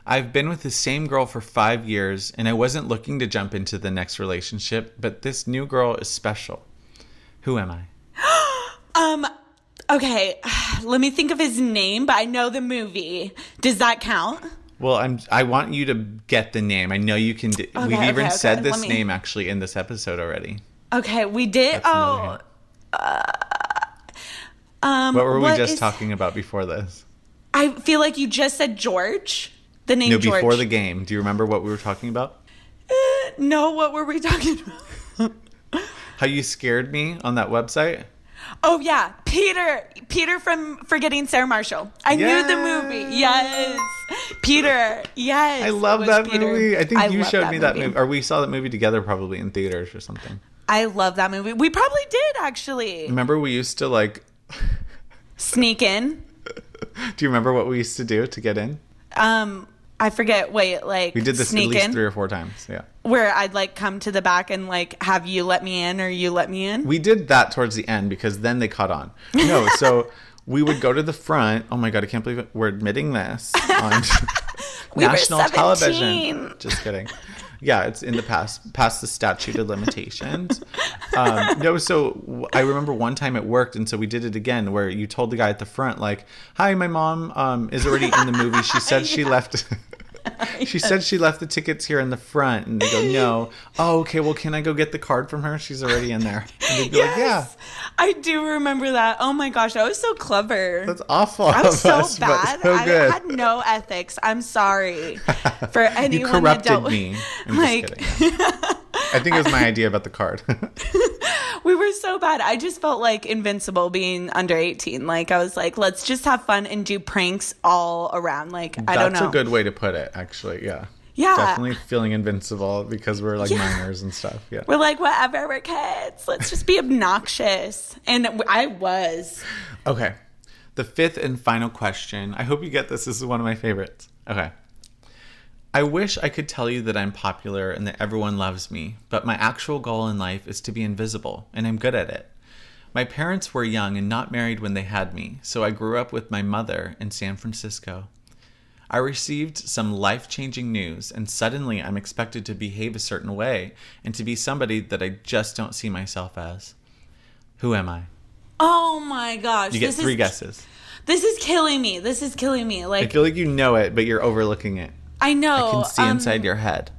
I've been with the same girl for five years, and I wasn't looking to jump into the next relationship, but this new girl is special. Who am I? um, okay, let me think of his name, but I know the movie. Does that count? Well, I'm. I want you to get the name. I know you can. Do, okay, we've okay, even okay. said this me... name actually in this episode already. Okay, we did. That's oh, uh, um, what were we what just is... talking about before this? I feel like you just said George. The name no, George. Before the game. Do you remember what we were talking about? Uh, no, what were we talking about? How you scared me on that website? Oh, yeah. Peter. Peter from Forgetting Sarah Marshall. I yes. knew the movie. Yes. Peter. Yes. I love that Peter. movie. I think I you showed that me movie. that movie. Or we saw that movie together probably in theaters or something. I love that movie. We probably did, actually. Remember we used to, like... sneak in? Do you remember what we used to do to get in? Um... I forget. Wait, like we did this at least in, three or four times. Yeah, where I'd like come to the back and like have you let me in or you let me in. We did that towards the end because then they caught on. No, so we would go to the front. Oh my God, I can't believe it. We're admitting this on we national television. Just kidding. Yeah, it's in the past, past the statute of limitations. Um, no, so I remember one time it worked, and so we did it again, where you told the guy at the front, like, "Hi, my mom um, is already in the movie. She said yeah. she left. she yes. said she left the tickets here in the front." And they go, "No, oh, okay. Well, can I go get the card from her? She's already in there." And they'd be yes. like, "Yeah." I do remember that. Oh my gosh, that was so clever. That's awful. I was so us, bad. So I had no ethics. I'm sorry for anyone you corrupted that dealt with me. I'm like, just kidding. Yeah. I think it was my idea about the card. We were so bad. I just felt like invincible being under eighteen. Like I was like, let's just have fun and do pranks all around. Like I That's don't know. That's a good way to put it, actually. Yeah. Yeah. Definitely feeling invincible because we're like yeah. minors and stuff. Yeah. We're like, whatever, we're kids. Let's just be obnoxious. And I was. Okay. The fifth and final question. I hope you get this. This is one of my favorites. Okay. I wish I could tell you that I'm popular and that everyone loves me, but my actual goal in life is to be invisible, and I'm good at it. My parents were young and not married when they had me, so I grew up with my mother in San Francisco. I received some life-changing news, and suddenly I'm expected to behave a certain way and to be somebody that I just don't see myself as. Who am I? Oh my gosh. You get this three is... guesses. This is killing me. This is killing me. Like, I feel like you know it, but you're overlooking it. I know. I can see um, inside your head.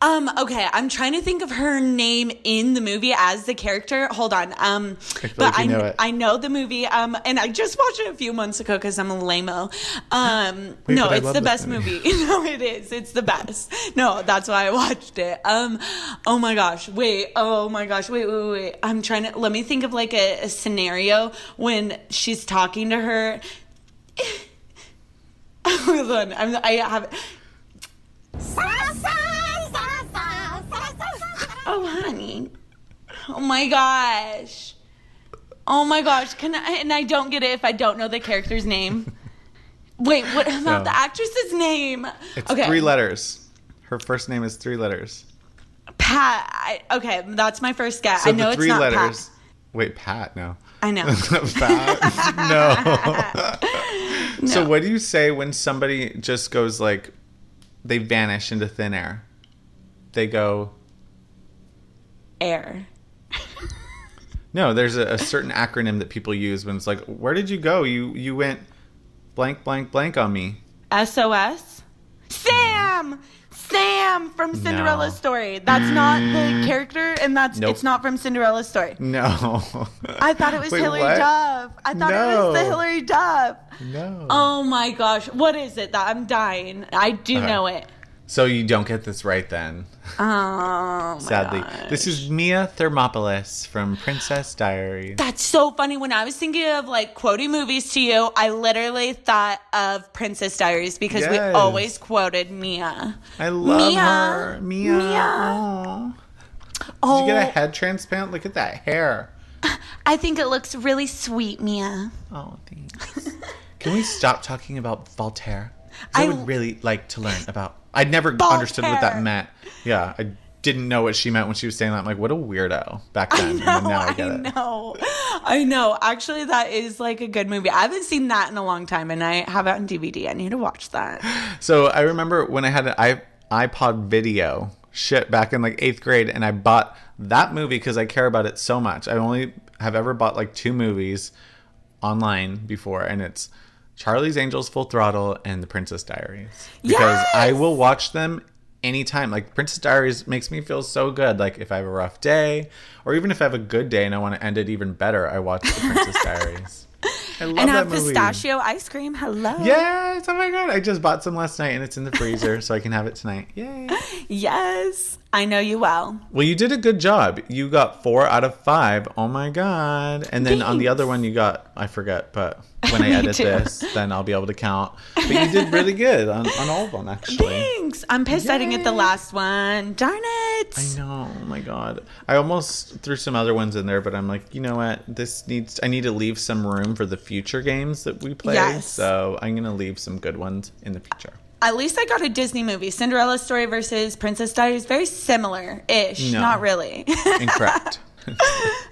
um. Okay, I'm trying to think of her name in the movie as the character. Hold on. Um. I but like I know it. I know the movie. Um. And I just watched it a few months ago because I'm a lame-o. Um. Wait, no, it's the best movie. movie. No, it is. It's the best. No, that's why I watched it. Um. Oh my gosh. Wait. Oh my gosh. Wait. Wait. Wait. I'm trying to. Let me think of like a, a scenario when she's talking to her. Hold on. I'm, I have. Oh, honey. Oh, my gosh. Oh, my gosh. Can I? And I don't get it if I don't know the character's name. Wait, what about no. the actress's name? It's okay. Three letters. Her first name is three letters. Pat. I, okay, that's my first guess. So I know it's not letters. Pat. Wait, Pat? No. I know. Pat? No. no. So what do you say when somebody just goes like, they vanish into thin air? They go... air. No, there's a, a certain acronym that people use when it's like, where did you go? You you went blank, blank, blank on me. S O S? Sam! No. Sam from Cinderella's no. Story. That's not the character, and that's nope. it's not from Cinderella's Story. No. I thought it was Wait, Hilary what? Duff. I thought no. it was the Hilary Duff. No. Oh, my gosh. What is it? That I'm dying. I do uh-huh. know it. So you don't get this right then. Oh, my Sadly. Gosh. This is Mia Thermopolis from Princess Diaries. That's so funny. When I was thinking of, like, quoting movies to you, I literally thought of Princess Diaries because yes. we always quoted Mia. I love Mia. her. Mia. Mia. Did oh. you get a head transplant? Look at that hair. I think it looks really sweet, Mia. Oh, thanks. Can we stop talking about Voltaire? I would really like to learn about... I never Voltaire. understood what that meant. Yeah, I didn't know what she meant when she was saying that. I'm like, what a weirdo back then. I know, and then now I, get I it. know. I know. Actually, that is like a good movie. I haven't seen that in a long time, and I have it on D V D. I need to watch that. So I remember when I had an iPod video shit back in like eighth grade, and I bought that movie because I care about it so much. I only have ever bought like two movies online before, and it's Charlie's Angels Full Throttle and The Princess Diaries. Because yes! I will watch them anytime. Like, Princess Diaries makes me feel so good. Like, if I have a rough day, or even if I have a good day and I want to end it even better, I watch The Princess Diaries. I love and that have movie. Pistachio ice cream. Hello. Yes. Oh, my God. I just bought some last night, and it's in the freezer, so I can have it tonight. Yay. Yes. I know you well. Well, you did a good job. You got four out of five. Oh, my God. And then Thanks. on the other one, you got, I forget, but when I edit too. this, then I'll be able to count. But you did really good on, on all of them, actually. Thanks. I'm pissed Yay. I didn't get the last one. Darn it. I know. Oh, my God. I almost threw some other ones in there, but I'm like, you know what? This needs, I need to leave some room for the future games that we play. Yes. So I'm going to leave some good ones in the future. At least I got a Disney movie. Cinderella Story versus Princess Diaries. Very similar-ish. No. Not really. Incorrect.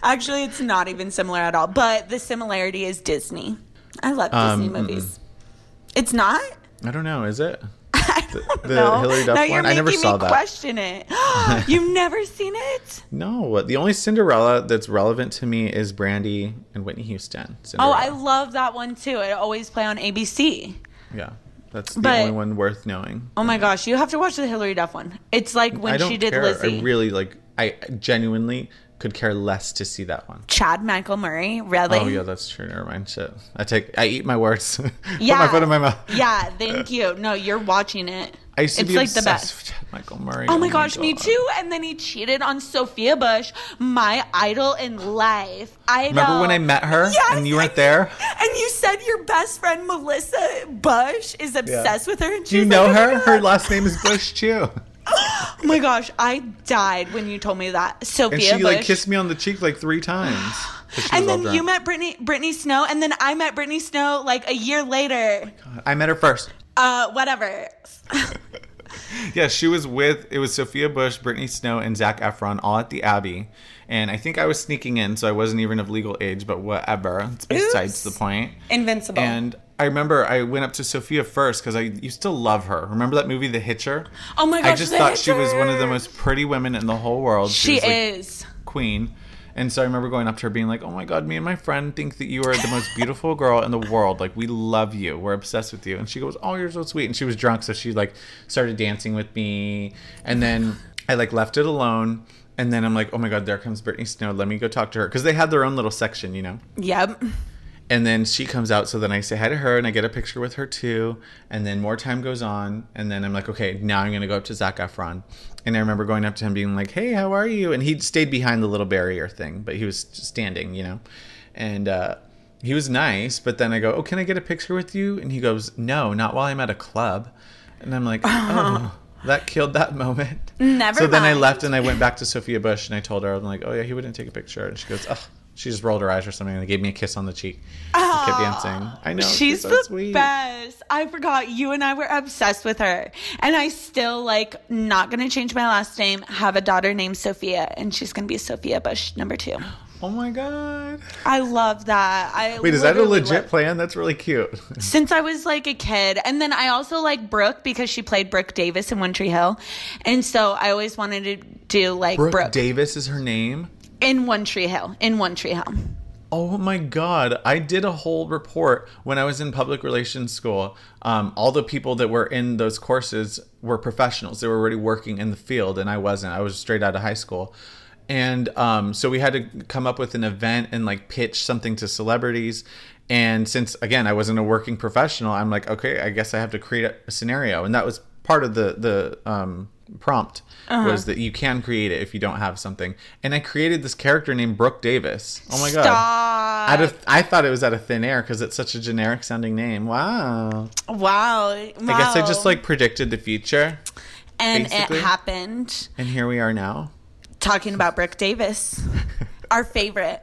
Actually, it's not even similar at all. But the similarity is Disney. I love um, Disney movies. Mm-mm. It's not? I don't know. Is it? I don't the, the know. Hilary Duff now one? I never saw that. You're making me question it. You've never seen it? No. The only Cinderella that's relevant to me is Brandy and Whitney Houston. Cinderella. Oh, I love that one, too. It always play on A B C. Yeah. That's the but, only one worth knowing. Oh my gosh, you have to watch the Hilary Duff one. It's like when I don't she did care. Lizzie. I really like. I genuinely could care less to see that one. Chad Michael Murray, really? Oh yeah, that's true. Never mind. Shit, I take. I eat my words. Yeah. Put my foot in my mouth. Yeah. Thank you. No, you're watching it. I used to it's be like obsessed the best. With Chad Michael Murray. Oh my oh gosh, my me too. And then he cheated on Sophia Bush, my idol in life. I remember know. when I met her yes, and you weren't there. And you said your best friend Melissa Bush is obsessed yeah. with her. And Do you know like, her? Her last name is Bush too. Oh my gosh, I died when you told me that. Sophia Bush. And she Bush. like kissed me on the cheek like three times. And then you met Brittany Brittany Snow, and then I met Brittany Snow like a year later. Oh my God. I met her first. Uh, whatever. Yeah, she was with, it was Sophia Bush, Brittany Snow, and Zac Efron all at the Abbey. And I think I was sneaking in, so I wasn't even of legal age, but whatever. It's besides Oops. the point. Invincible. And I remember I went up to Sophia first because I used to love her. Remember that movie, The Hitcher? Oh my gosh, I just thought Hitcher. She was one of the most pretty women in the whole world. She, she was, is. Like, queen. And so I remember going up to her being like, oh my God, me and my friend think that you are the most beautiful girl in the world. Like, we love you. We're obsessed with you. And she goes, oh, you're so sweet. And she was drunk. So she like started dancing with me. And then I like left it alone. And then I'm like, oh my God, there comes Brittany Snow. Let me go talk to her. Because they had their own little section, you know? Yep. And then she comes out. So then I say hi to her and I get a picture with her too. And then more time goes on. And then I'm like, okay, now I'm going to go up to Zac Efron. And I remember going up to him being like, hey, how are you? And he stayed behind the little barrier thing, but he was standing, you know. And uh, he was nice. But then I go, oh, can I get a picture with you? And he goes, no, not while I'm at a club. And I'm like, oh, that killed that moment. Never So mind. Then I left and I went back to Sophia Bush and I told her, I'm like, oh, yeah, he wouldn't take a picture. And she goes, oh. She just rolled her eyes or something and gave me a kiss on the cheek. Oh, kept dancing. I know. She's, she's so the sweet. Best. I forgot. You and I were obsessed with her. And I still, like, not going to change my last name, have a daughter named Sophia. And she's going to be Sophia Bush, number two. Oh, my God. I love that. I Wait, is that a legit plan? That's really cute. Since I was, like, a kid. And then I also like Brooke because she played Brooke Davis in One Tree Hill. And so I always wanted to do, like, Brooke. Brooke Davis is her name? In One Tree Hill. In One Tree Hill. Oh, my God. I did a whole report when I was in public relations school. Um, all the people that were in those courses were professionals. They were already working in the field, and I wasn't. I was straight out of high school. And um, so we had to come up with an event and, like, pitch something to celebrities. And since, again, I wasn't a working professional, I'm like, okay, I guess I have to create a scenario. And that was part of the... the um, prompt uh-huh. was that you can create it if you don't have something, and I created this character named Brooke Davis. Oh my Stop. God! Out of I thought it was out of thin air because it's such a generic sounding name. Wow! Wow! I guess I just like predicted the future, and basically. It happened. And here we are now, talking about Brooke Davis, our favorite.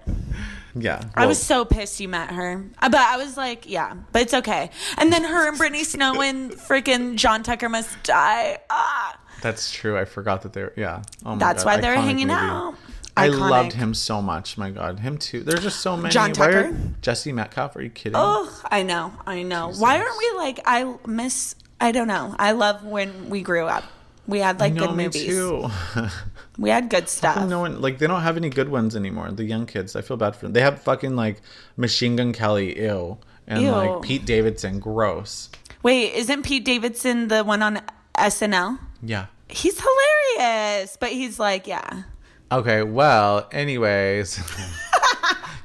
Yeah. Well, I was so pissed you met her. But I was like, yeah, but it's okay. And then her and Brittany Snow and freaking John Tucker Must Die. Ah. That's true. I forgot that they were, yeah. Oh my That's God. Why they're hanging movie. Out. Iconic. I loved him so much. My God. Him too. There's just so many. John Tucker. Are, Jesse Metcalf. Are you kidding? Oh, I know. I know. Jesus. Why aren't we like, I miss, I don't know. I love when we grew up. We had like I know, good movies. Me too. We had good stuff. No one like they don't have any good ones anymore. The young kids, I feel bad for them. They have fucking like Machine Gun Kelly, ew, and ew. Like Pete Davidson, gross. Wait, isn't Pete Davidson the one on S N L? Yeah, he's hilarious, but he's like, yeah. Okay, well, anyways.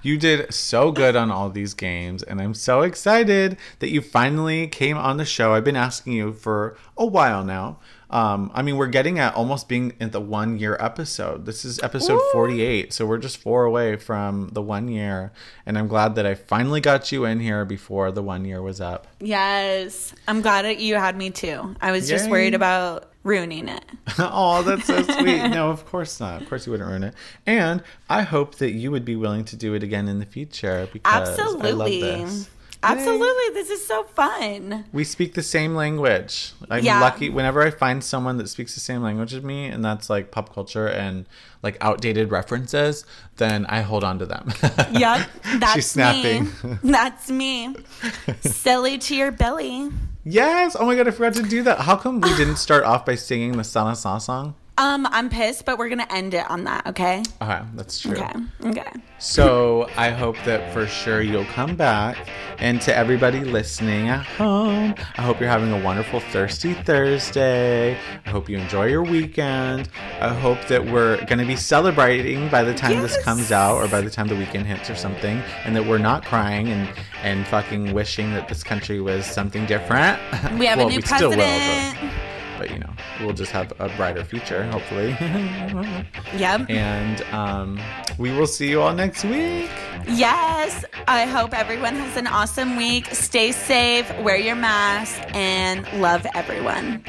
You did so good on all these games, and I'm so excited that you finally came on the show. I've been asking you for a while now. Um, I mean, we're getting at almost being at the one-year episode. This is episode Ooh. forty-eight, so we're just four away from the one year, and I'm glad that I finally got you in here before the one year was up. Yes. I'm glad that you had me, too. I was Yay. Just worried about... ruining it. Oh, that's so sweet. No, of course not. Of course you wouldn't ruin it. And I hope that you would be willing to do it again in the future because Absolutely. I love this. Absolutely. Yay. This is so fun. We speak the same language. I'm yeah. lucky whenever I find someone that speaks the same language as me, and that's like pop culture and like outdated references, then I hold on to them. Yep. That's She's snapping. Me. That's me. Silly to your belly. Yes. Oh, my God. I forgot to do that. How come we didn't start off by singing the Sana Sa song? Um, I'm pissed, but we're going to end it on that. Okay. Okay. That's true. Okay. Okay. So I hope that for sure you'll come back. And to everybody listening at home, I hope you're having a wonderful Thirsty Thursday. I hope you enjoy your weekend. I hope that we're going to be celebrating by the time yes. this comes out or by the time the weekend hits or something. And that we're not crying and, and fucking wishing that this country was something different. We have well, a new we president. Still will, but, but, you know, we'll just have a brighter future, hopefully. Yep. And um, we will see you all next week. Yes. I hope everyone has an awesome week. Stay safe, wear your mask, and love everyone.